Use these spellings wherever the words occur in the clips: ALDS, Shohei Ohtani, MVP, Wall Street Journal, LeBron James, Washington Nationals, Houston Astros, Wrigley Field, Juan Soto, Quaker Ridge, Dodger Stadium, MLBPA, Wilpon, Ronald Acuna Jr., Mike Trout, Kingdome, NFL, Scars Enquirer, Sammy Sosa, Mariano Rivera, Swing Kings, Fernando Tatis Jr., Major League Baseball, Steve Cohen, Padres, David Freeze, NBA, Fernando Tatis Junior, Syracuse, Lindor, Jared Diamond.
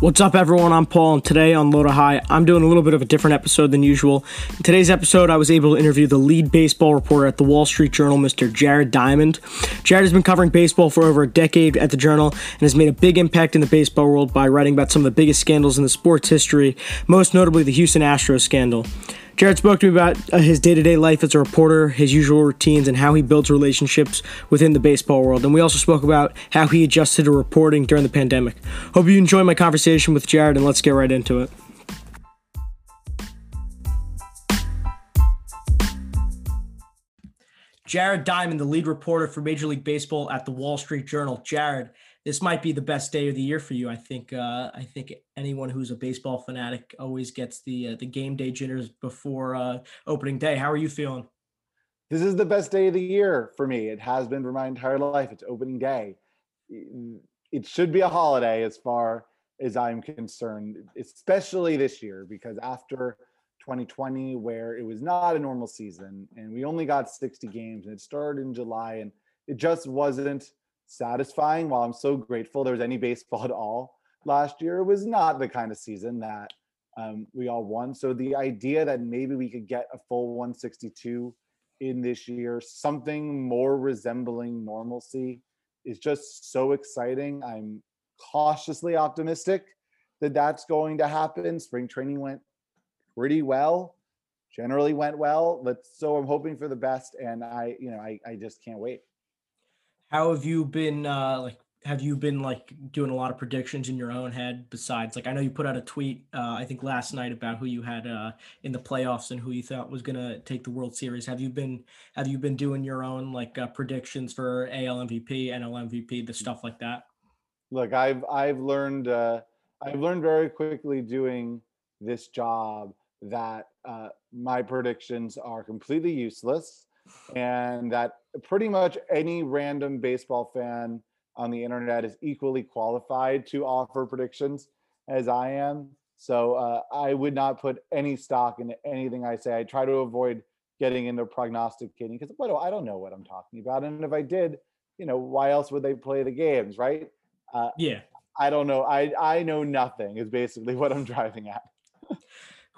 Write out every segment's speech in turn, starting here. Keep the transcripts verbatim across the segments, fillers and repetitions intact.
What's up, everyone? I'm Paul, and today on Low to High, I'm doing a little bit of a different episode than usual. In today's episode, I was able to interview the lead baseball reporter at the Wall Street Journal, Mister Jared Diamond. Jared has been covering baseball for over a decade at the Journal and has made a big impact in the baseball world by writing about some of the biggest scandals in the sport's history, most notably the Houston Astros scandal. Jared spoke to me about his day-to-day life as a reporter, his usual routines, and how he builds relationships within the baseball world. And we also spoke about how he adjusted to reporting during the pandemic. Hope you enjoy my conversation with Jared, and let's get right into it. Jared Diamond, the lead reporter for Major League Baseball at the Wall Street Journal. Jared, this might be the best day of the year for you. I think uh, I think anyone who's a baseball fanatic always gets the uh, the game day jitters before uh, opening day. How are you feeling? This is the best day of the year for me. It has been for my entire life. It's opening day. It should be a holiday as far as I'm concerned, especially this year, because after twenty twenty, where it was not a normal season and we only got sixty games and it started in July and it just wasn't satisfying. While I'm so grateful there was any baseball at all last year, it was not the kind of season that um, we all won. So the idea that maybe we could get a full one sixty-two in this year, something more resembling normalcy, is just so exciting. I'm cautiously optimistic that that's going to happen. Spring training went pretty well, generally went well. Let's, so I'm hoping for the best, and I, you know, I, I just can't wait. How have you been, uh, like, have you been, like, doing a lot of predictions in your own head besides, like, I know you put out a tweet, uh, I think last night, about who you had uh, in the playoffs and who you thought was going to take the World Series. Have you been, have you been doing your own, like, uh, predictions for A L M V P, N L M V P, the stuff like that? Look, I've, I've learned, uh, I've learned very quickly doing this job that uh, my predictions are completely useless, and that pretty much any random baseball fan on the internet is equally qualified to offer predictions as I am. So uh, I would not put any stock into anything I say. I try to avoid getting into prognosticating because what do, I don't know what I'm talking about. And if I did, you know, why else would they play the games, right? Uh, yeah. I don't know. I, I know nothing is basically what I'm driving at.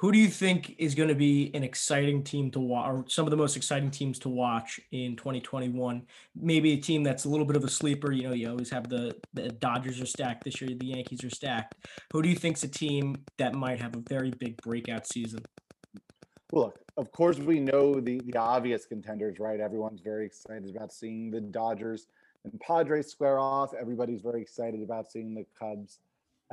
Who do you think is going to be an exciting team to watch, or some of the most exciting teams to watch in twenty twenty-one? Maybe a team that's a little bit of a sleeper. You know, you always have the, the Dodgers are stacked this year, the Yankees are stacked. Who do you think's a team that might have a very big breakout season? Well, look, of course, we know the, the obvious contenders, right? Everyone's very excited about seeing the Dodgers and Padres square off. Everybody's very excited about seeing the Cubs.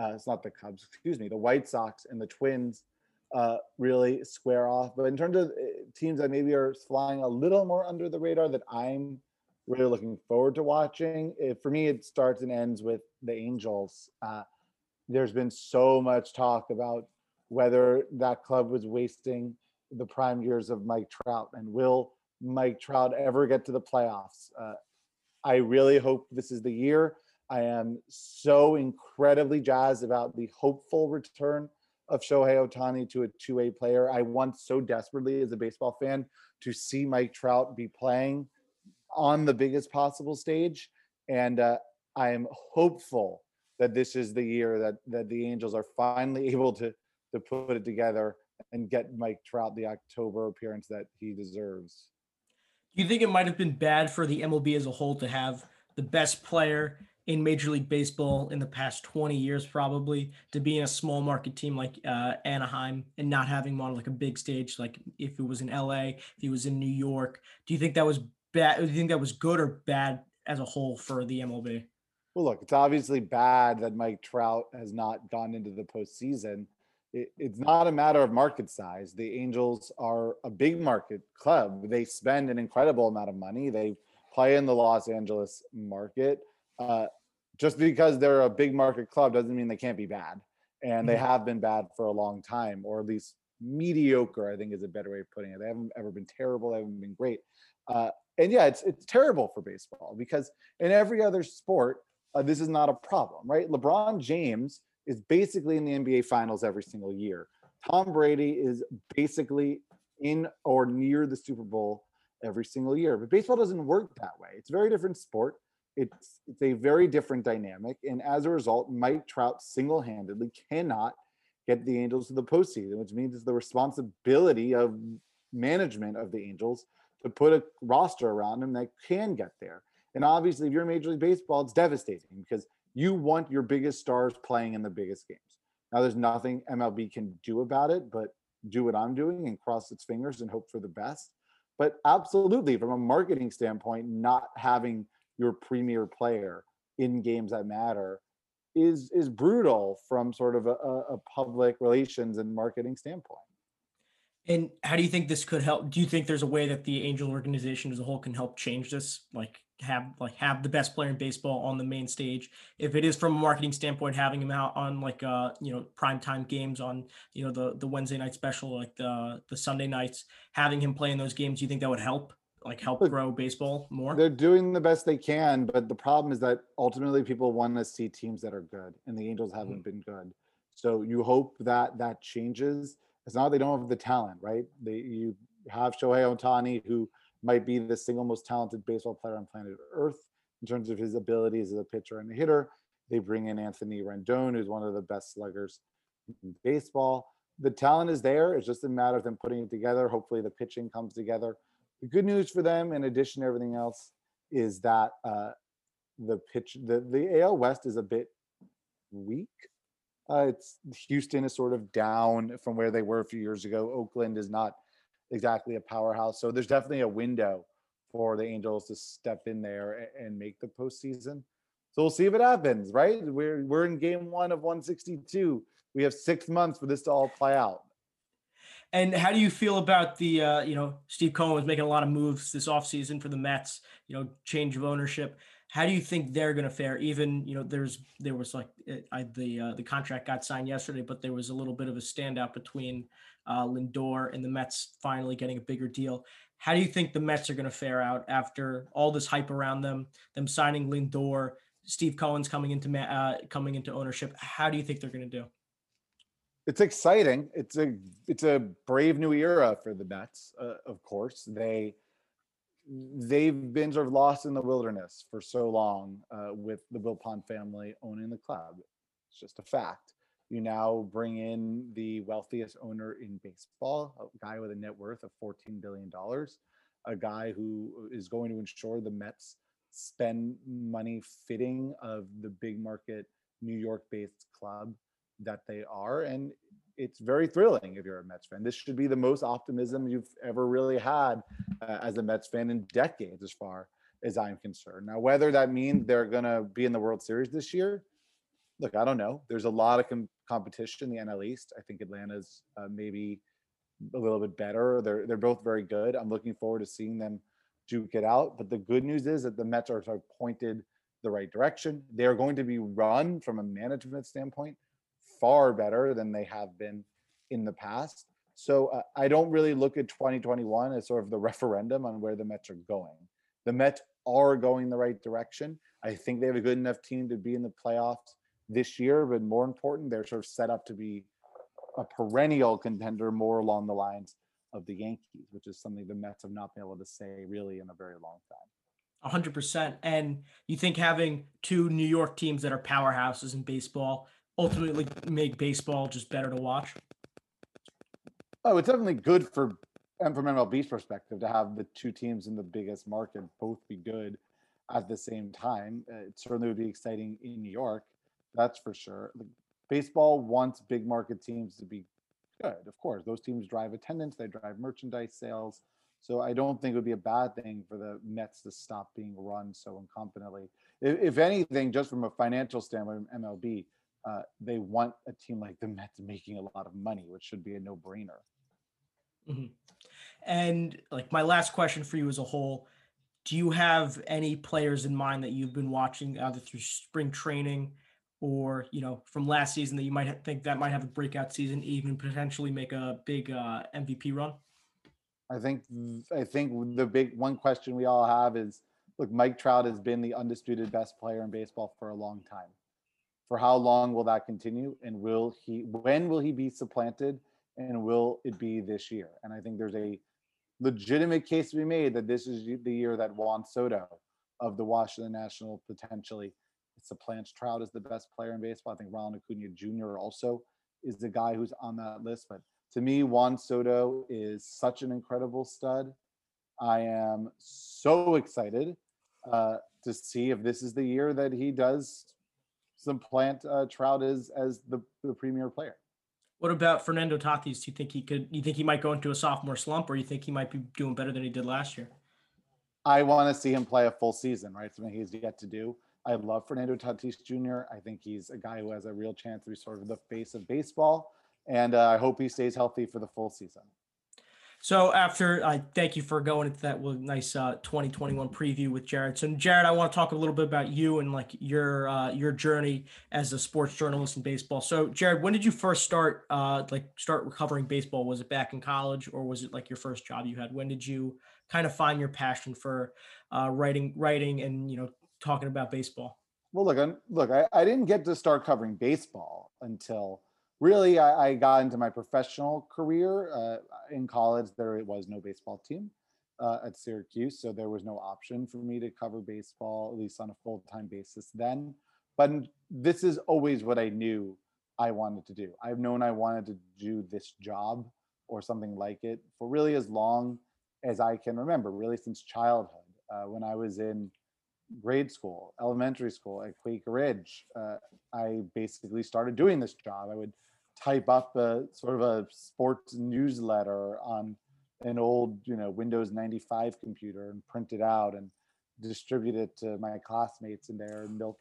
Uh, it's not the Cubs, excuse me, the White Sox and the Twins Uh, really square off. But in terms of teams that maybe are flying a little more under the radar that I'm really looking forward to watching, it, for me, it starts and ends with the Angels. Uh, there's been so much talk about whether that club was wasting the prime years of Mike Trout, and will Mike Trout ever get to the playoffs? Uh, I really hope this is the year. I am so incredibly jazzed about the hopeful return of Shohei Ohtani to a two-way player. I want so desperately as a baseball fan to see Mike Trout be playing on the biggest possible stage. And uh, I am hopeful that this is the year that that the Angels are finally able to, to put it together and get Mike Trout the October appearance that he deserves. Do you think it might have been bad for the M L B as a whole to have the best player in Major League Baseball in the past twenty years, probably, to be in a small market team like uh, Anaheim and not having him on like a big stage, like if it was in L A, if he was in New York? Do you think that was bad? Do you think that was good or bad as a whole for the M L B? Well, look, it's obviously bad that Mike Trout has not gone into the postseason. It, it's not a matter of market size. The Angels are a big market club. They spend an incredible amount of money. They play in the Los Angeles market. Uh, just because they're a big market club doesn't mean they can't be bad, and they have been bad for a long time, or at least mediocre, I think, is a better way of putting it. They haven't ever been terrible. They haven't been great. Uh, and yeah, it's it's terrible for baseball, because in every other sport, uh, this is not a problem, right? LeBron James is basically in the N B A finals every single year. Tom Brady is basically in or near the Super Bowl every single year, but baseball doesn't work that way. It's a very different sport. It's it's a very different dynamic. And as a result, Mike Trout single-handedly cannot get the Angels to the postseason, which means it's the responsibility of management of the Angels to put a roster around him that can get there. And obviously, if you're in Major League Baseball, it's devastating because you want your biggest stars playing in the biggest games. Now, there's nothing M L B can do about it, but do what I'm doing and cross its fingers and hope for the best. But absolutely, from a marketing standpoint, not having your premier player in games that matter is is brutal from sort of a, a public relations and marketing standpoint. And how do you think this could help? Do you think there's a way that the Angel organization as a whole can help change this? Like have like have the best player in baseball on the main stage. If it is from a marketing standpoint, having him out on like uh you know primetime games on you know the the Wednesday night special, like the the Sunday nights, having him play in those games, do you think that would help? Like help grow baseball more? They're doing the best they can, but the problem is that ultimately people want to see teams that are good, and the Angels haven't mm-hmm. been good. So you hope that that changes. It's not they don't have the talent, right? They, you have Shohei Ohtani, who might be the single most talented baseball player on planet Earth in terms of his abilities as a pitcher and a hitter. They bring in Anthony Rendon, who's one of the best sluggers in baseball. The talent is there. It's just a matter of them putting it together. Hopefully the pitching comes together. The good news for them, in addition to everything else, is that uh, the pitch, the, the A L West is a bit weak. Uh, it's Houston is sort of down from where they were a few years ago. Oakland is not exactly a powerhouse. So there's definitely a window for the Angels to step in there and, and make the postseason. So we'll see if it happens, right? We're we're in game one of one sixty-two. We have six months for this to all play out. And how do you feel about the, uh, you know, Steve Cohen was making a lot of moves this offseason for the Mets, you know, change of ownership. How do you think they're going to fare? Even, you know, there's there was like I, the uh, the contract got signed yesterday, but there was a little bit of a standout between uh, Lindor and the Mets finally getting a bigger deal. How do you think the Mets are going to fare out after all this hype around them, them signing Lindor, Steve Cohen's coming into uh, coming into ownership? How do you think they're going to do? It's exciting. It's a it's a brave new era for the Mets. Uh, of course, they they've been sort of lost in the wilderness for so long uh, with the Wilpon family owning the club. It's just a fact. You now bring in the wealthiest owner in baseball, a guy with a net worth of fourteen billion dollars, a guy who is going to ensure the Mets spend money fitting of the big market New York-based club that they are, and it's very thrilling if you're a Mets fan. This should be the most optimism you've ever really had uh, as a Mets fan in decades, as far as I'm concerned. Now, whether that means they're going to be in the World Series this year, look, I don't know. There's a lot of com- competition in the N L East. I think Atlanta's uh, maybe a little bit better. They're they're both very good. I'm looking forward to seeing them duke it out. But the good news is that the Mets are sort of pointed the right direction. They are going to be run from a management standpoint far better than they have been in the past. So uh, I don't really look at twenty twenty-one as sort of the referendum on where the Mets are going. The Mets are going the right direction. I think they have a good enough team to be in the playoffs this year, but more important, they're sort of set up to be a perennial contender more along the lines of the Yankees, which is something the Mets have not been able to say really in a very long time. A hundred percent. And you think having two New York teams that are powerhouses in baseball ultimately make baseball just better to watch? Oh, it's definitely good for, and from M L B's perspective, to have the two teams in the biggest market both be good at the same time. Uh, it certainly would be exciting in New York, that's for sure. Baseball wants big market teams to be good, of course. Those teams drive attendance, they drive merchandise sales. So I don't think it would be a bad thing for the Mets to stop being run so incompetently. If, if anything, just from a financial standpoint, M L B, Uh, they want a team like the Mets making a lot of money, which should be a no-brainer. Mm-hmm. And like my last question for you as a whole, do you have any players in mind that you've been watching either through spring training or, you know, from last season that you might think that might have a breakout season, even potentially make a big uh, M V P run? I think, I think the big one question we all have is, look, Mike Trout has been the undisputed best player in baseball for a long time. For how long will that continue, and will he? When will he be supplanted, and will it be this year? And I think there's a legitimate case to be made that this is the year that Juan Soto of the Washington Nationals potentially. It's a Plance Trout is the best player in baseball. I think Ronald Acuna Junior also is the guy who's on that list. But to me, Juan Soto is such an incredible stud. I am so excited uh, to see if this is the year that he does some Plant uh, Trout is as the, the premier player. What about Fernando Tatis? Do you think he could, you think he might go into a sophomore slump, or you think he might be doing better than he did last year? I want to see him play a full season, right? Something he's yet to do. I love Fernando Tatis Junior I think he's a guy who has a real chance to be sort of the face of baseball. And uh, I hope he stays healthy for the full season. So after, I thank you for going into that nice uh, twenty twenty-one preview with Jared. So Jared, I want to talk a little bit about you and like your uh, your journey as a sports journalist in baseball. So Jared, when did you first start uh, like start covering baseball? Was it back in college, or was it like your first job you had? When did you kind of find your passion for uh, writing, writing, and you know talking about baseball? Well, look, I'm, look, I, I didn't get to start covering baseball until. Really, I, I got into my professional career uh, in college. There was no baseball team uh, at Syracuse, so there was no option for me to cover baseball, at least on a full-time basis then. But this is always what I knew I wanted to do. I've known I wanted to do this job or something like it for really as long as I can remember, really since childhood. Uh, when I was in grade school, elementary school at Quaker Ridge, uh, I basically started doing this job. I would type up a sort of a sports newsletter on an old, you know, Windows ninety-five computer and print it out and distribute it to my classmates in their milk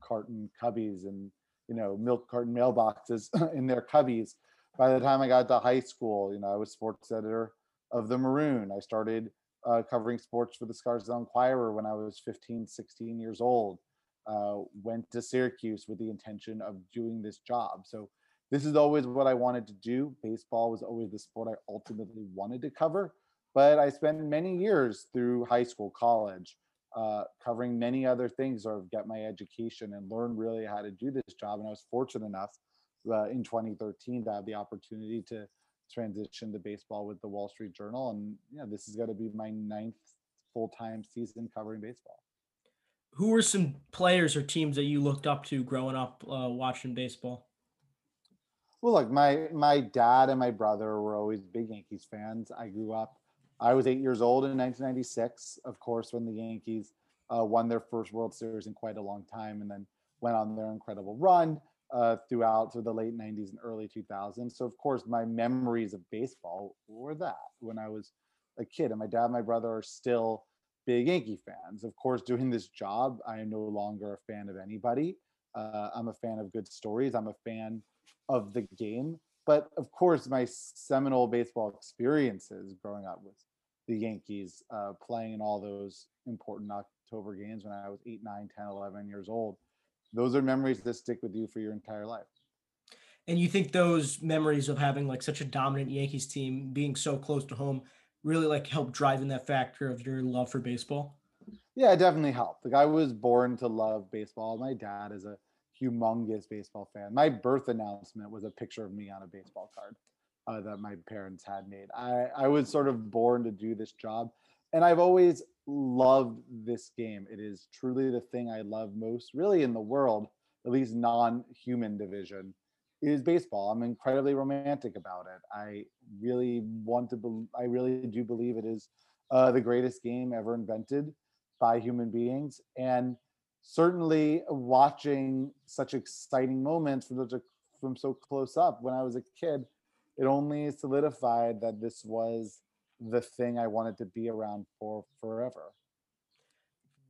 carton cubbies and, you know, milk carton mailboxes in their cubbies. By the time I got to high school, you know, I was sports editor of the Maroon. I started uh, covering sports for the Scars Enquirer when I was fifteen, sixteen years old. Uh, went to Syracuse with the intention of doing this job. So this is always what I wanted to do. Baseball was always the sport I ultimately wanted to cover, but I spent many years through high school, college, uh, covering many other things, or get my education and learn really how to do this job. And I was fortunate enough uh, in twenty thirteen to have the opportunity to transition to baseball with the Wall Street Journal. And you know, this is going to be my ninth full-time season covering baseball. Who were some players or teams that you looked up to growing up uh, watching baseball? Well, look, my my dad and my brother were always big Yankees fans. I grew up, I was eight years old in nineteen ninety-six, of course, when the Yankees uh, won their first World Series in quite a long time, and then went on their incredible run uh, throughout through the late nineties and early two thousands. So, of course, my memories of baseball were that when I was a kid, and my dad and my brother are still big Yankee fans. Of course, doing this job, I am no longer a fan of anybody. Uh, I'm a fan of good stories. I'm a fan of the game. But of course, my seminal baseball experiences growing up with the Yankees, uh, playing in all those important October games when I was eight, nine, ten, eleven years old. Those are memories that stick with you for your entire life. And you think those memories of having like such a dominant Yankees team, being so close to home, really like help drive in that factor of your love for baseball? Yeah, it definitely helped. Like I was born to love baseball. My dad is a humongous baseball fan. My birth announcement was a picture of me on a baseball card uh, that my parents had made. I, I was sort of born to do this job, and I've always loved this game. It is truly the thing I love most, really in the world, at least non-human division, is baseball. I'm incredibly romantic about it. I really want to, be- I really do believe it is uh, the greatest game ever invented by human beings. And certainly watching such exciting moments from, the, from so close up when I was a kid, it only solidified that this was the thing I wanted to be around for forever.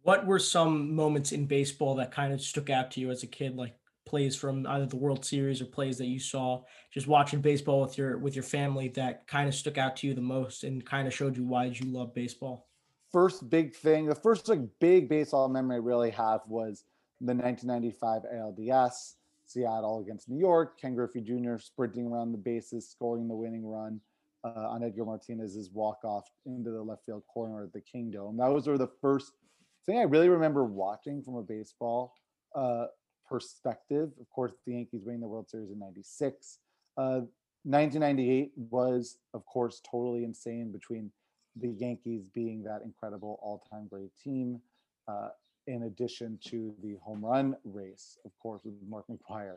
What were some moments in baseball that kind of stuck out to you as a kid, like plays from either the World Series or plays that you saw just watching baseball with your with your family that kind of stuck out to you the most and kind of showed you why you love baseball? First big thing, the first like big baseball memory I really have was the nineteen ninety-five A L D S, Seattle against New York, Ken Griffey Junior sprinting around the bases, scoring the winning run uh, on Edgar Martinez's walk-off into the left field corner at the Kingdome. That was sort of the first thing I really remember watching from a baseball uh, perspective. Of course, the Yankees winning the World Series in ninety-six. Uh, nineteen ninety-eight was, of course, totally insane between the Yankees being that incredible all-time great team uh, in addition to the home run race, of course, with Mark McGwire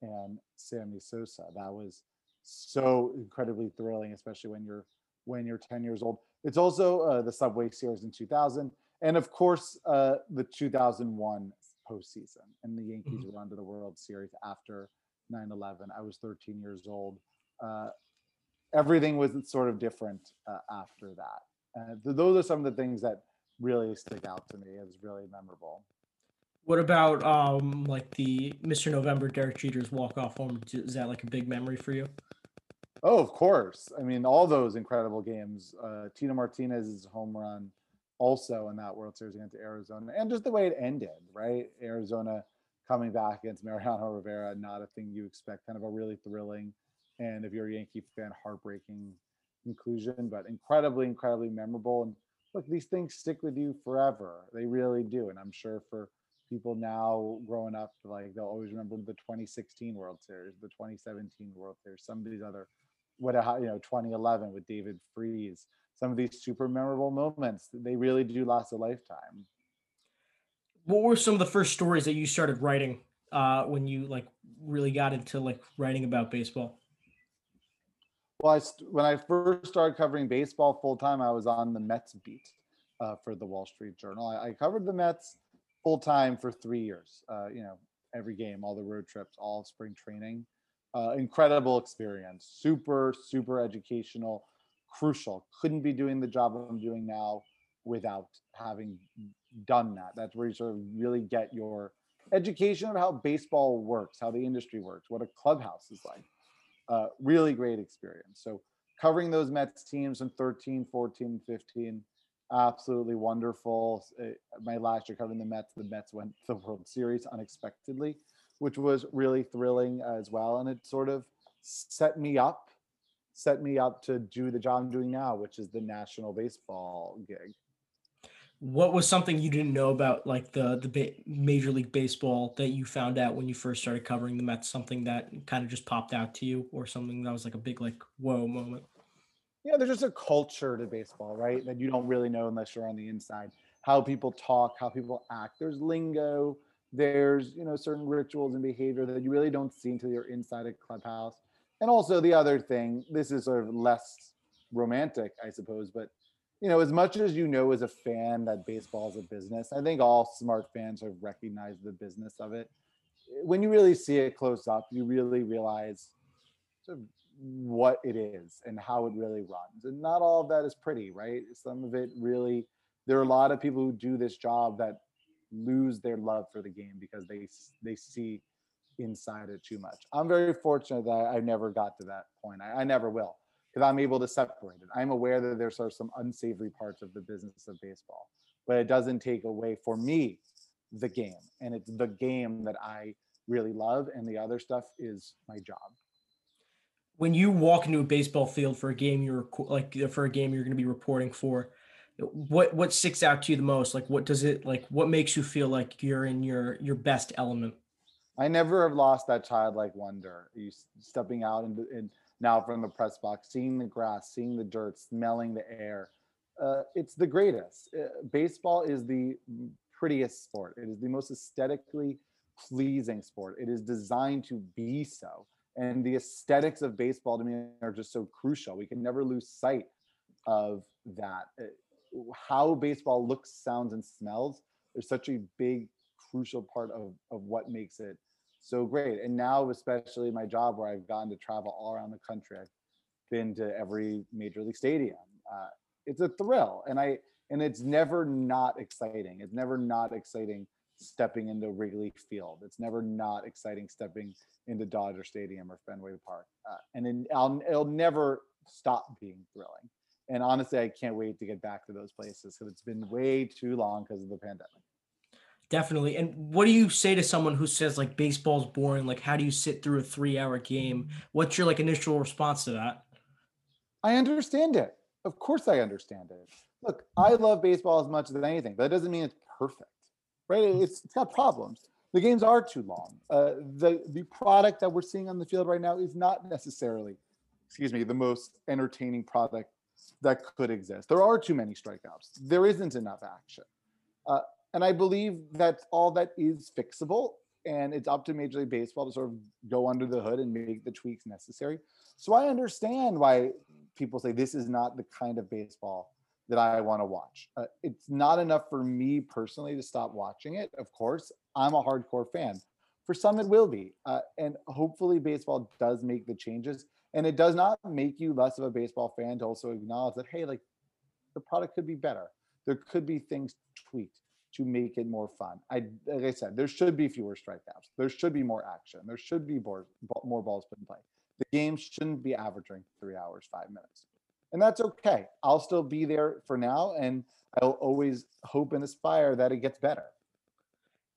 and Sammy Sosa. That was so incredibly thrilling, especially when you're when you're ten years old. It's also uh, the Subway Series in two thousand, and of course uh, the two thousand one postseason, and the Yankees mm-hmm. run to the World Series after nine eleven. I was thirteen years old. Uh, everything was sort of different uh, after that. Uh, those are some of the things that really stick out to me as really memorable. What about um, like the Mister November, Derek Jeter's walk-off home? Is that like a big memory for you? Oh, of course. I mean, all those incredible games. Uh, Tino Martinez's home run also in that World Series against Arizona, and just the way it ended, right? Arizona coming back against Mariano Rivera, not a thing you expect. Kind of a really thrilling and, if you're a Yankee fan, heartbreaking conclusion, but incredibly, incredibly memorable. And look, these things stick with you forever. They really do. And I'm sure for people now growing up, like, they'll always remember the twenty sixteen World Series, the twenty seventeen World Series, some of these other, what, you know, twenty eleven with David Freeze, some of these super memorable moments. They really do last a lifetime. What were some of the first stories that you started writing uh, when you like really got into like writing about baseball? Well, I st- when I first started covering baseball full time, I was on the Mets beat uh, for the Wall Street Journal. I, I covered the Mets full time for three years. Uh, you know, every game, all the road trips, all of spring training. Uh, incredible experience, super, super educational, crucial. Couldn't be doing the job I'm doing now without having done that. That's where you sort of really get your education of how baseball works, how the industry works, what a clubhouse is like. Uh, really great experience. So covering those Mets teams in thirteen, fourteen, fifteen, absolutely wonderful. It, my last year covering the Mets, the Mets went to the World Series unexpectedly, which was really thrilling as well. And it sort of set me up, set me up to do the job I'm doing now, which is the national baseball gig. What was something you didn't know about, like the the ba- Major League Baseball, that you found out when you first started covering the Mets? Something that kind of just popped out to you, or something that was like a big like whoa moment? Yeah, there's just a culture to baseball, right? That you don't really know unless you're on the inside. How people talk, how people act. There's lingo. There's, you know, certain rituals and behavior that you really don't see until you're inside a clubhouse. And also the other thing, this is sort of less romantic, I suppose, but you know, as much as you know as a fan that baseball is a business, I think all smart fans have recognized the business of it. When you really see it close up, you really realize sort of what it is and how it really runs. And not all of that is pretty, right? Some of it really, there are a lot of people who do this job that lose their love for the game because they they see inside it too much. I'm very fortunate that I never got to that point. I, I never will. Because I'm able to separate it. I'm aware that there's sort of some unsavory parts of the business of baseball, but it doesn't take away for me the game. And it's the game that I really love, and the other stuff is my job. When you walk into a baseball field for a game you're like for a game you're going to be reporting for, what what sticks out to you the most? Like what does it like what makes you feel like you're in your your best element? I never have lost that childlike wonder. You stepping out and and now from the press box, seeing the grass, seeing the dirt, smelling the air. Uh, it's the greatest. Uh, baseball is the prettiest sport. It is the most aesthetically pleasing sport. It is designed to be so. And the aesthetics of baseball to me are just so crucial. We can never lose sight of that. Uh, how baseball looks, sounds, and smells is such a big, crucial part of, of what makes it so great. And now, especially my job where I've gotten to travel all around the country, I've been to every major league stadium. Uh, it's a thrill. And I and it's never not exciting. It's never not exciting stepping into Wrigley Field. It's never not exciting stepping into Dodger Stadium or Fenway Park. Uh, and then I'll, it'll never stop being thrilling. And honestly, I can't wait to get back to those places because it's been way too long because of the pandemic. Definitely. And what do you say to someone who says like baseball's boring? Like, how do you sit through a three hour game? What's your like initial response to that? I understand it. Of course I understand it. Look, I love baseball as much as anything, but that doesn't mean it's perfect, right? It's, it's got problems. The games are too long. Uh, the, the product that we're seeing on the field right now is not necessarily, excuse me, the most entertaining product that could exist. There are too many strikeouts. There isn't enough action. Uh, And I believe that's all that is fixable. And it's up to Major League Baseball to sort of go under the hood and make the tweaks necessary. So I understand why people say this is not the kind of baseball that I want to watch. Uh, it's not enough for me personally to stop watching it. Of course, I'm a hardcore fan. For some, it will be. Uh, and hopefully baseball does make the changes. And it does not make you less of a baseball fan to also acknowledge that, hey, like the product could be better. There could be things tweaked to make it more fun. I, like I said, there should be fewer strikeouts. There should be more action. There should be more, more balls put in play. The game shouldn't be averaging three hours, five minutes. And that's okay. I'll still be there for now. And I'll always hope and aspire that it gets better.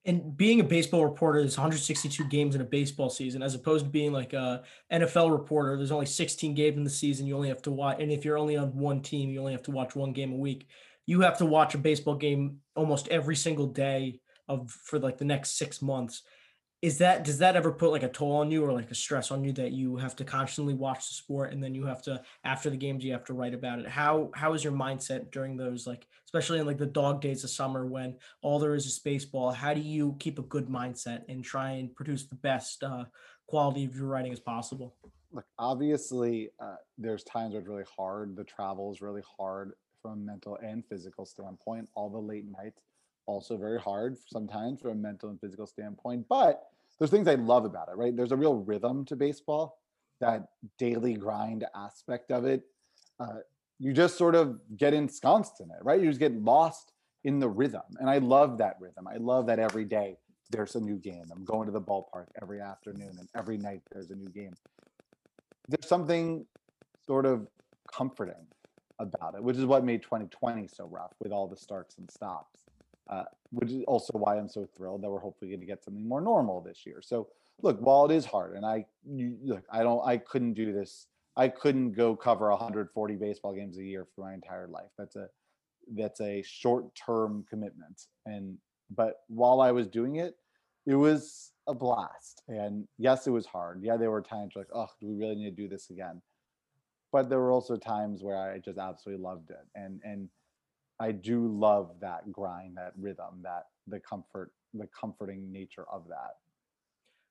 And being a baseball reporter is one hundred sixty-two games in a baseball season, as opposed to being like a N F L reporter. There's only sixteen games in the season. You only have to watch. And if you're only on one team, you only have to watch one game a week. You have to watch a baseball game almost every single day of for like the next six months. Is that, does that ever put like a toll on you or like a stress on you that you have to constantly watch the sport, and then you have to, after the games, you have to write about it? How, how is your mindset during those, like, especially in like the dog days of summer when all there is is baseball? How do you keep a good mindset and try and produce the best uh, quality of your writing as possible? Look, obviously uh, there's times where it's really hard. The travel is really hard from a mental and physical standpoint. All the late nights, also very hard sometimes from a mental and physical standpoint, but there's things I love about it, right? There's a real rhythm to baseball, that daily grind aspect of it. Uh, you just sort of get ensconced in it, right? You just get lost in the rhythm. And I love that rhythm. I love that every day there's a new game. I'm going to the ballpark every afternoon, and every night there's a new game. There's something sort of comforting about it, which is what made twenty twenty so rough with all the starts and stops. Uh, which is also why I'm so thrilled that we're hopefully going to get something more normal this year. So look, while it is hard, and I you, look, I don't, I couldn't do this. I couldn't go cover one hundred forty baseball games a year for my entire life. That's a that's a short-term commitment. And but while I was doing it, it was a blast. And yes, it was hard. Yeah, there were times like, oh, do we really need to do this again? But there were also times where I just absolutely loved it. And and. I do love that grind, that rhythm, that the comfort, the comforting nature of that.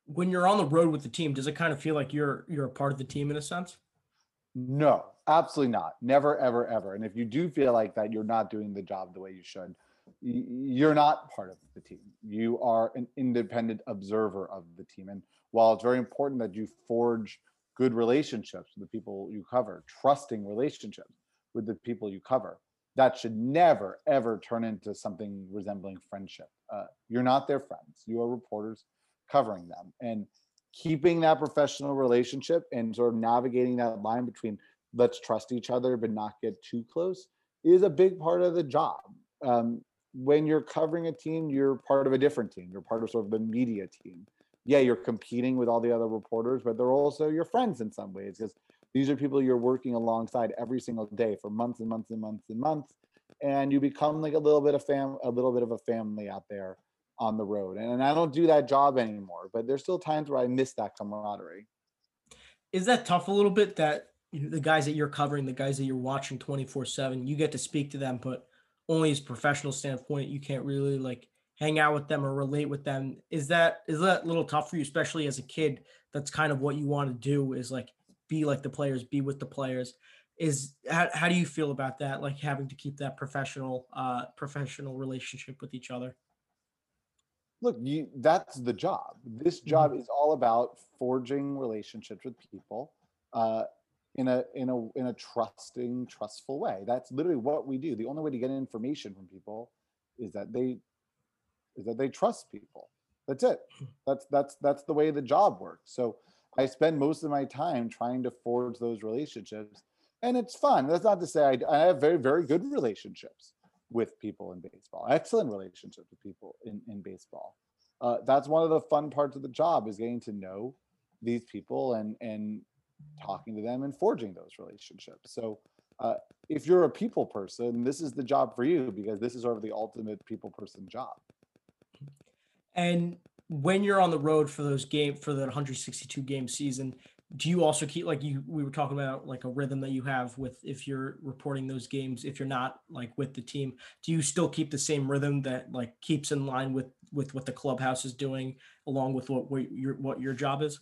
When you're on the road with the team, does it kind of feel like you're you're a part of the team in a sense? No, absolutely not. Never, ever, ever. And if you do feel like that, you're not doing the job the way you should. You're not part of the team. You are an independent observer of the team. And while it's very important that you forge good relationships with the people you cover, trusting relationships with the people you cover, that should never, ever turn into something resembling friendship. Uh, you're not their friends. You are reporters covering them. And keeping that professional relationship and sort of navigating that line between let's trust each other but not get too close is a big part of the job. Um, when you're covering a team, you're part of a different team. You're part of sort of the media team. Yeah, you're competing with all the other reporters, but they're also your friends in some ways, because these are people you're working alongside every single day for months and months and months and months. And you become like a little bit of fam, a little bit of a family out there on the road. And, and I don't do that job anymore, but there's still times where I miss that camaraderie. Is that tough a little bit that the guys that you're covering, the guys that you're watching twenty-four seven, you get to speak to them, but only as a professional standpoint, you can't really like hang out with them or relate with them. Is that, is that a little tough for you, especially as a kid? That's kind of what you want to do, is like, be like the players, be with the players. Is how, how do you feel about that? Like having to keep that professional, uh, professional relationship with each other. Look, you, that's the job. This job mm-hmm. is all about forging relationships with people uh, in a in a in a trusting, trustful way. That's literally what we do. The only way to get information from people is that they is that they trust people. That's it. That's that's that's the way the job works. So I spend most of my time trying to forge those relationships, and it's fun. That's not to say I, I have very, very good relationships with people in baseball, excellent relationships with people in, in baseball. Uh, that's one of the fun parts of the job, is getting to know these people and, and talking to them and forging those relationships. So uh, if you're a people person, this is the job for you, because this is sort of the ultimate people person job. And when you're on the road for those game for the one hundred sixty-two game season, do you also keep, like you, we were talking about like a rhythm that you have with, if you're reporting those games, if you're not like with the team, do you still keep the same rhythm that like keeps in line with, with what the clubhouse is doing along with what, what your, what your job is?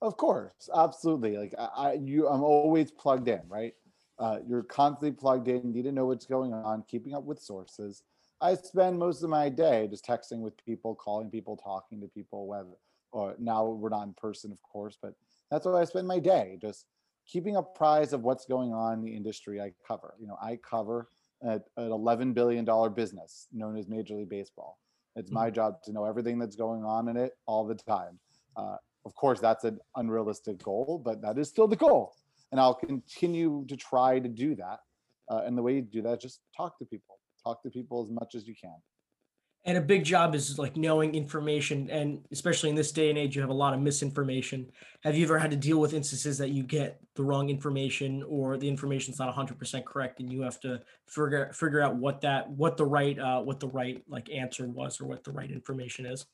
Of course. Absolutely. Like I, you, I'm always plugged in, right? Uh, you're constantly plugged in, need to know what's going on, keeping up with sources. I spend most of my day just texting with people, calling people, talking to people, whether, or now we're not in person, of course, but that's why I spend my day, just keeping apprised of what's going on in the industry I cover. You know, I cover a, an eleven billion dollars business known as Major League Baseball. It's my job to know everything that's going on in it all the time. Uh, of course, that's an unrealistic goal, but that is still the goal. And I'll continue to try to do that. Uh, and the way you do that is just talk to people. Talk to people as much as you can. And a big job is like knowing information. And especially in this day and age, you have a lot of misinformation. Have you ever had to deal with instances that you get the wrong information or the information's not one hundred percent correct and you have to figure figure out what that what the right uh, what the right like answer was or what the right information is?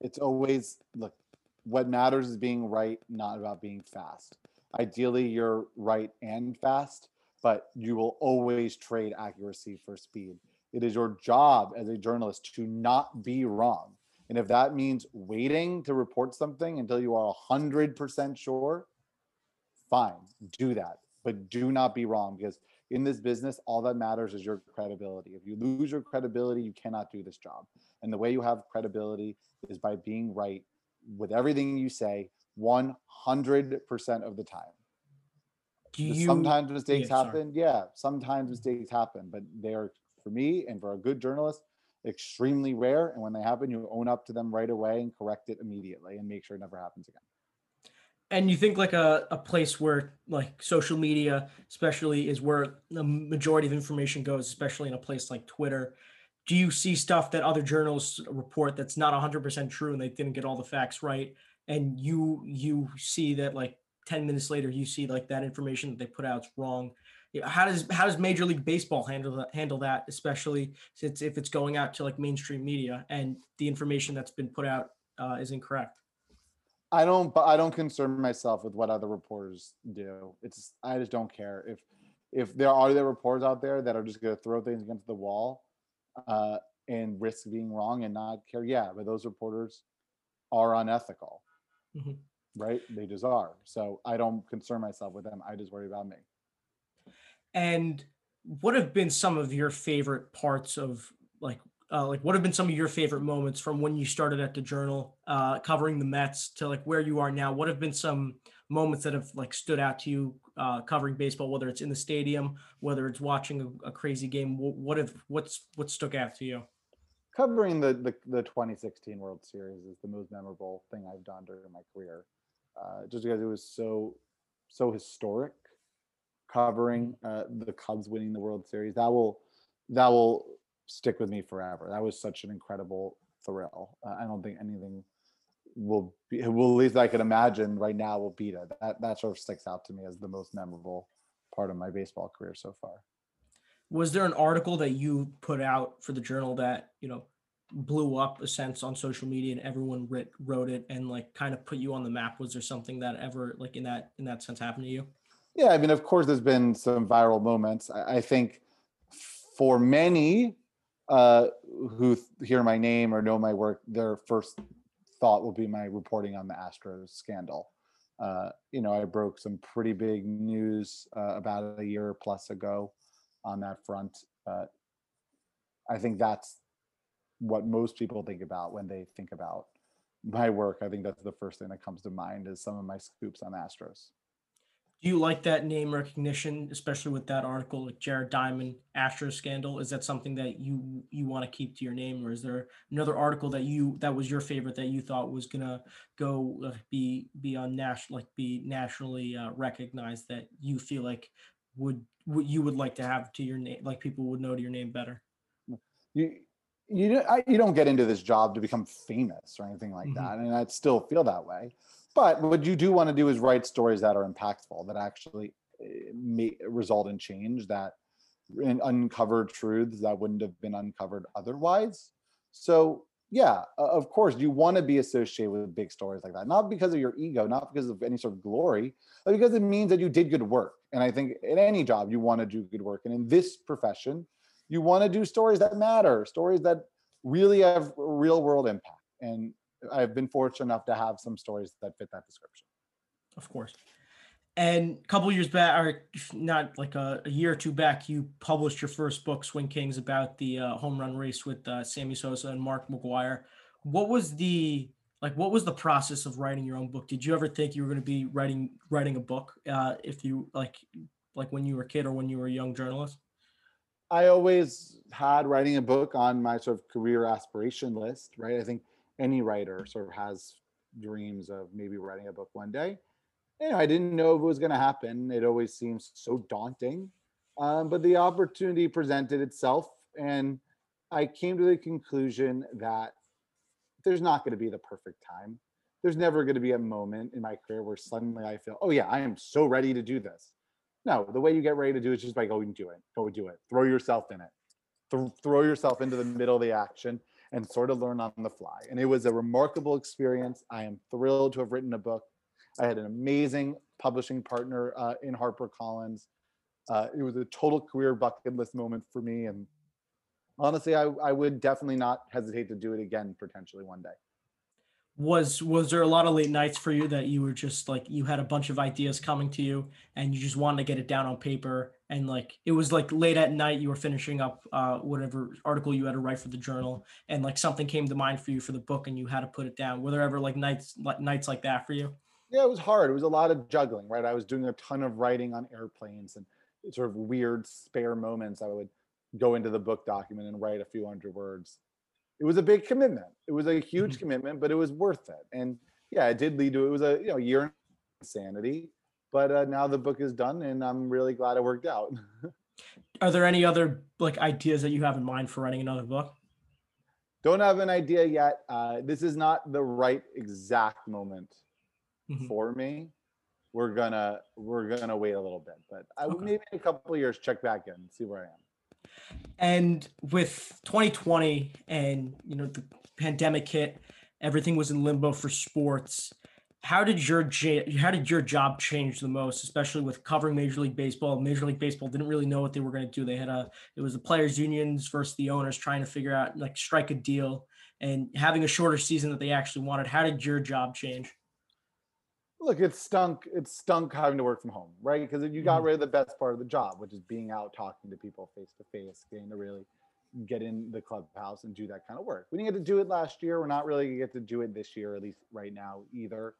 It's always, look, what matters is being right, not about being fast. Ideally, you're right and fast, but you will always trade accuracy for speed. It is your job as a journalist to not be wrong. And if that means waiting to report something until you are one hundred percent sure, fine, do that. But do not be wrong, because in this business, all that matters is your credibility. If you lose your credibility, you cannot do this job. And the way you have credibility is by being right with everything you say one hundred percent of the time. You, sometimes mistakes yeah, happen. Sorry. Yeah, sometimes mistakes happen, but they are, for me and for a good journalist, extremely rare. And when they happen, you own up to them right away and correct it immediately and make sure it never happens again. And you think like a, a place where like social media, especially, is where the majority of information goes, especially in a place like Twitter. Do you see stuff that other journalists report that's not one hundred percent true and they didn't get all the facts right? And you you see that like ten minutes later, you see like that information that they put out is wrong. How does how does Major League Baseball handle that, handle that, especially since if it's going out to like mainstream media and the information that's been put out uh, is incorrect? I don't I don't concern myself with what other reporters do. It's I just don't care if if there are there reporters out there that are just going to throw things against the wall uh, and risk being wrong and not care. Yeah, but those reporters are unethical. Mm-hmm. Right? They just are. So I don't concern myself with them. I just worry about me. And what have been some of your favorite parts of like, uh, like what have been some of your favorite moments from when you started at the Journal, uh, covering the Mets to like where you are now? What have been some moments that have like stood out to you uh, covering baseball, whether it's in the stadium, whether it's watching a, a crazy game? What, what have, what's, what stuck out to you? Covering the, the, the twenty sixteen World Series is the most memorable thing I've done during my career. Uh, just because it was so, so historic, covering uh, the Cubs winning the World Series. That will, that will stick with me forever. That was such an incredible thrill. Uh, I don't think anything will be, well, at least I can imagine right now will beat it. That, that sort of sticks out to me as the most memorable part of my baseball career so far. Was there an article that you put out for the Journal that, you know, blew up a sense on social media and everyone writ, wrote it and like kind of put you on the map? Was there something that ever like in that in that sense happened to you? Yeah, I mean, of course, there's been some viral moments. I, I think for many uh, who th- hear my name or know my work, their first thought will be my reporting on the Astros scandal. Uh, you know, I broke some pretty big news uh, about a year plus ago on that front. Uh, I think that's what most people think about when they think about my work. I think that's the first thing that comes to mind is some of my scoops on Astros. Do you like that name recognition, especially with that article, like Jared Diamond, Astros scandal? Is that something that you, you want to keep to your name? Or is there another article that you, that was your favorite that you thought was going to go uh, be, be on national, like be nationally uh, recognized that you feel like would, would, you would like to have to your name, like people would know to your name better? You, You don't, I, you don't get into this job to become famous or anything like mm-hmm. that. And I'd still feel that way. But what you do want to do is write stories that are impactful, that actually may result in change, that uncover truths that wouldn't have been uncovered otherwise. So yeah, of course, you want to be associated with big stories like that, not because of your ego, not because of any sort of glory, but because it means that you did good work. And I think in any job, you want to do good work. And in this profession, you want to do stories that matter, stories that really have real world impact. And I've been fortunate enough to have some stories that fit that description. Of course. And a couple of years back, or not like a, a year or two back, you published your first book, Swing Kings, about the uh, home run race with uh, Sammy Sosa and Mark McGwire. What was the like? What was the process of writing your own book? Did you ever think you were going to be writing writing a book? Uh, if you like, like when you were a kid or when you were a young journalist? I always had writing a book on my sort of career aspiration list, right? I think any writer sort of has dreams of maybe writing a book one day. You know, I didn't know if it was going to happen. It always seems so daunting, um, but the opportunity presented itself, and I came to the conclusion that there's not going to be the perfect time. There's never going to be a moment in my career where suddenly I feel, oh yeah, I am so ready to do this. No, the way you get ready to do it is just by going and do it. Go do it. Throw yourself in it. Th- throw yourself into the middle of the action and sort of learn on the fly. And it was a remarkable experience. I am thrilled to have written a book. I had an amazing publishing partner uh, in HarperCollins. Uh, it was a total career bucket list moment for me. And honestly, I, I would definitely not hesitate to do it again, potentially one day. Was was there a lot of late nights for you that you were just like, you had a bunch of ideas coming to you and you just wanted to get it down on paper? And like, it was like late at night, you were finishing up uh, whatever article you had to write for the journal, and like something came to mind for you for the book and you had to put it down. Were there ever like nights like, nights like that for you? Yeah, it was hard. It was a lot of juggling, right? I was doing a ton of writing on airplanes and sort of weird spare moments. I would go into the book document and write a few hundred words. It was a big commitment. It was a huge mm-hmm. commitment, but it was worth it. And yeah, it did lead to, it was a you know year of insanity, but uh, now the book is done and I'm really glad it worked out. Are there any other like ideas that you have in mind for writing another book? Don't have an idea yet. Uh, this is not the right exact moment. Mm-hmm. For me, we're gonna we're gonna wait a little bit, but I would okay. maybe in a couple of years check back in and see where I am. And with twenty twenty and you know the pandemic hit, everything was in limbo for sports. How did your how did your job change the most, especially with covering Major League Baseball? Major League Baseball didn't really know what they were going to do. They had a it was the players' unions versus the owners trying to figure out like strike a deal, and having a shorter season that they actually wanted. How did your job change? Look, it stunk. It stunk having to work from home, right? Because you got rid of the best part of the job, which is being out, talking to people face to face, getting to really get in the clubhouse and do that kind of work. We didn't get to do it last year. We're not really going to get to do it this year, at least right now either.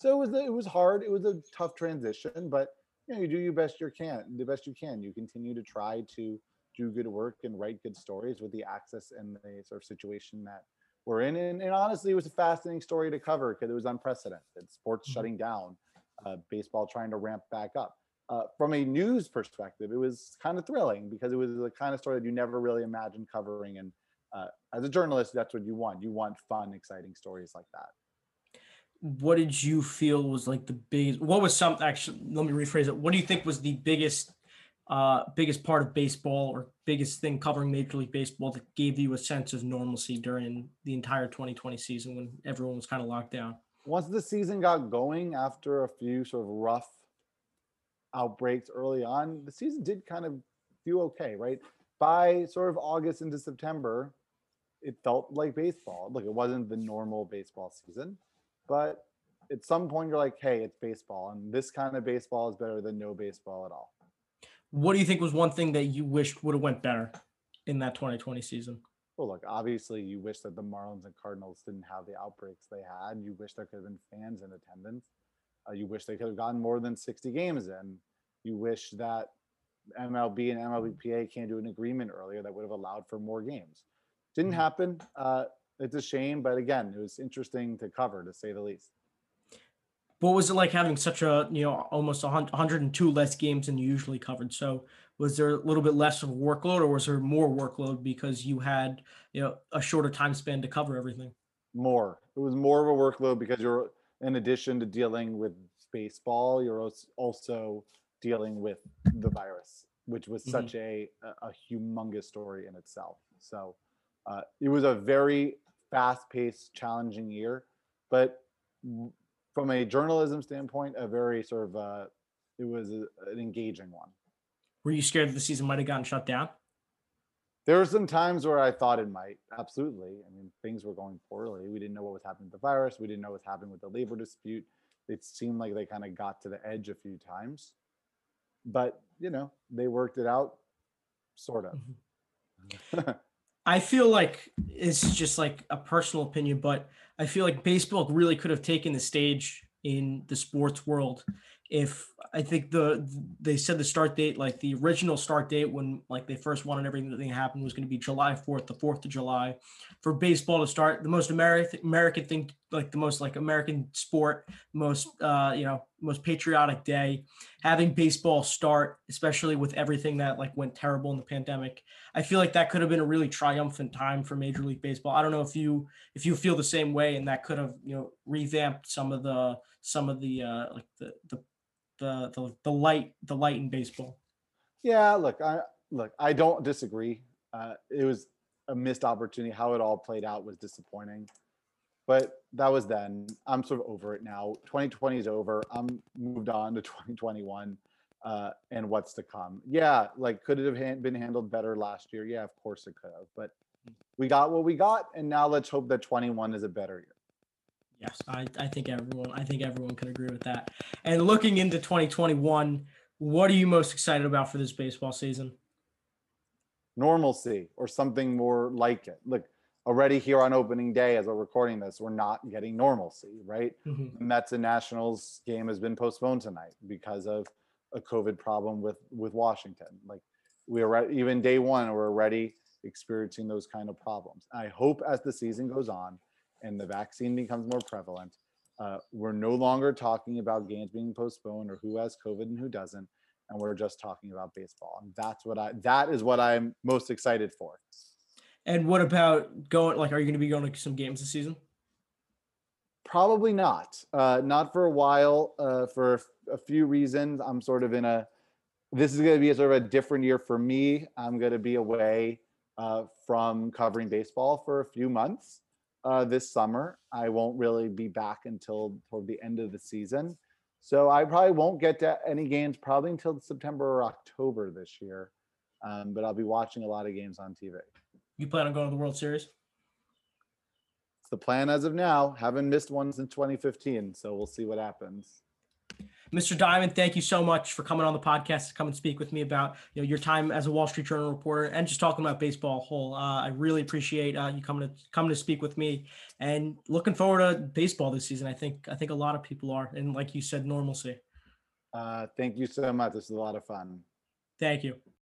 So it was it was hard. It was a tough transition, but you know, you do your best you can. The best you can. You continue to try to do good work and write good stories with the access and the sort of situation that we're in, and, and honestly, it was a fascinating story to cover because it was unprecedented. Sports mm-hmm. shutting down, uh, baseball trying to ramp back up. Uh, from a news perspective, it was kind of thrilling because it was the kind of story that you never really imagined covering. And uh, as a journalist, that's what you want. You want fun, exciting stories like that. What did you feel was like the biggest, what was some, actually, let me rephrase it. What do you think was the biggest Uh, biggest part of baseball or biggest thing covering Major League Baseball that gave you a sense of normalcy during the entire twenty twenty season when everyone was kind of locked down? Once the season got going after a few sort of rough outbreaks early on, the season did kind of do okay, right? By sort of August into September, it felt like baseball. Look, it wasn't the normal baseball season, but at some point you're like, hey, it's baseball, and this kind of baseball is better than no baseball at all. What do you think was one thing that you wished would have went better in that twenty twenty season? Well, look, obviously you wish that the Marlins and Cardinals didn't have the outbreaks they had. You wish there could have been fans in attendance. Uh, you wish they could have gotten more than sixty games in. You wish that M L B and M L B P A came to an agreement earlier that would have allowed for more games. Didn't mm-hmm. happen. Uh, it's a shame, but again, it was interesting to cover, to say the least. What was it like having such a, you know, almost one hundred two less games than you usually covered? So was there a little bit less of a workload, or was there more workload because you had, you know, a shorter time span to cover everything? More. It was more of a workload because you're, in addition to dealing with baseball, you're also dealing with the virus, which was mm-hmm. such a, a humongous story in itself. So uh, it was a very fast-paced, challenging year, but from a journalism standpoint, a very sort of uh, it was a, an engaging one. Were you scared that the season might have gotten shut down? There were some times where I thought it might, absolutely. I mean, things were going poorly. We didn't know what was happening with the virus. We didn't know what was happening with the labor dispute. It seemed like they kind of got to the edge a few times. But, you know, they worked it out, sort of. Mm-hmm. I feel like it's just like a personal opinion, but I feel like baseball really could have taken the stage in the sports world. If I think the, they said the start date, like the original start date when like they first wanted everything that happened was going to be July fourth, the fourth of July for baseball to start, the most American American thing, like the most like American sport, most, uh, you know, most patriotic day, having baseball start, especially with everything that like went terrible in the pandemic. I feel like that could have been a really triumphant time for Major League Baseball. I don't know if you, if you feel the same way, and that could have, you know, revamped some of the, some of the, uh, like the, the, The, the the light the light in baseball. Yeah, look, I look, I don't disagree. Uh, it was a missed opportunity. How it all played out was disappointing, but that was then. I'm sort of over it now. twenty twenty is over. I'm moved on to twenty twenty-one uh, and what's to come. Yeah, like could it have ha- been handled better last year? Yeah, of course it could have. But we got what we got, and now let's hope that twenty-one is a better year. Yes, I, I think everyone I think everyone can agree with that. And looking into twenty twenty-one, what are you most excited about for this baseball season? Normalcy or something more like it. Look, already here on opening day as we're recording this, we're not getting normalcy, right? Mm-hmm. The Mets and Nationals game has been postponed tonight because of a COVID problem with, with Washington. Like we are even day one, we're already experiencing those kind of problems. I hope as the season goes on, and the vaccine becomes more prevalent, uh, we're no longer talking about games being postponed or who has COVID and who doesn't, and we're just talking about baseball. And that's what I, that is what I'm most excited for. And what about going, like, are you going to be going to some games this season? Probably not. Uh, not for a while, uh, for a few reasons. I'm sort of in a, this is going to be a sort of a different year for me. I'm going to be away uh, from covering baseball for a few months. Uh, this summer, I won't really be back until toward the end of the season. So I probably won't get to any games probably until September or October this year. Um, but I'll be watching a lot of games on T V. You plan on going to the World Series? It's the plan as of now. Haven't missed one since twenty fifteen. So we'll see what happens. Mister Diamond, thank you so much for coming on the podcast to come and speak with me about, you know, your time as a Wall Street Journal reporter and just talking about baseball whole. Uh, I really appreciate uh, you coming to coming to speak with me and looking forward to baseball this season. I think I think a lot of people are. And like you said, normalcy. Uh, thank you so much. This is a lot of fun. Thank you.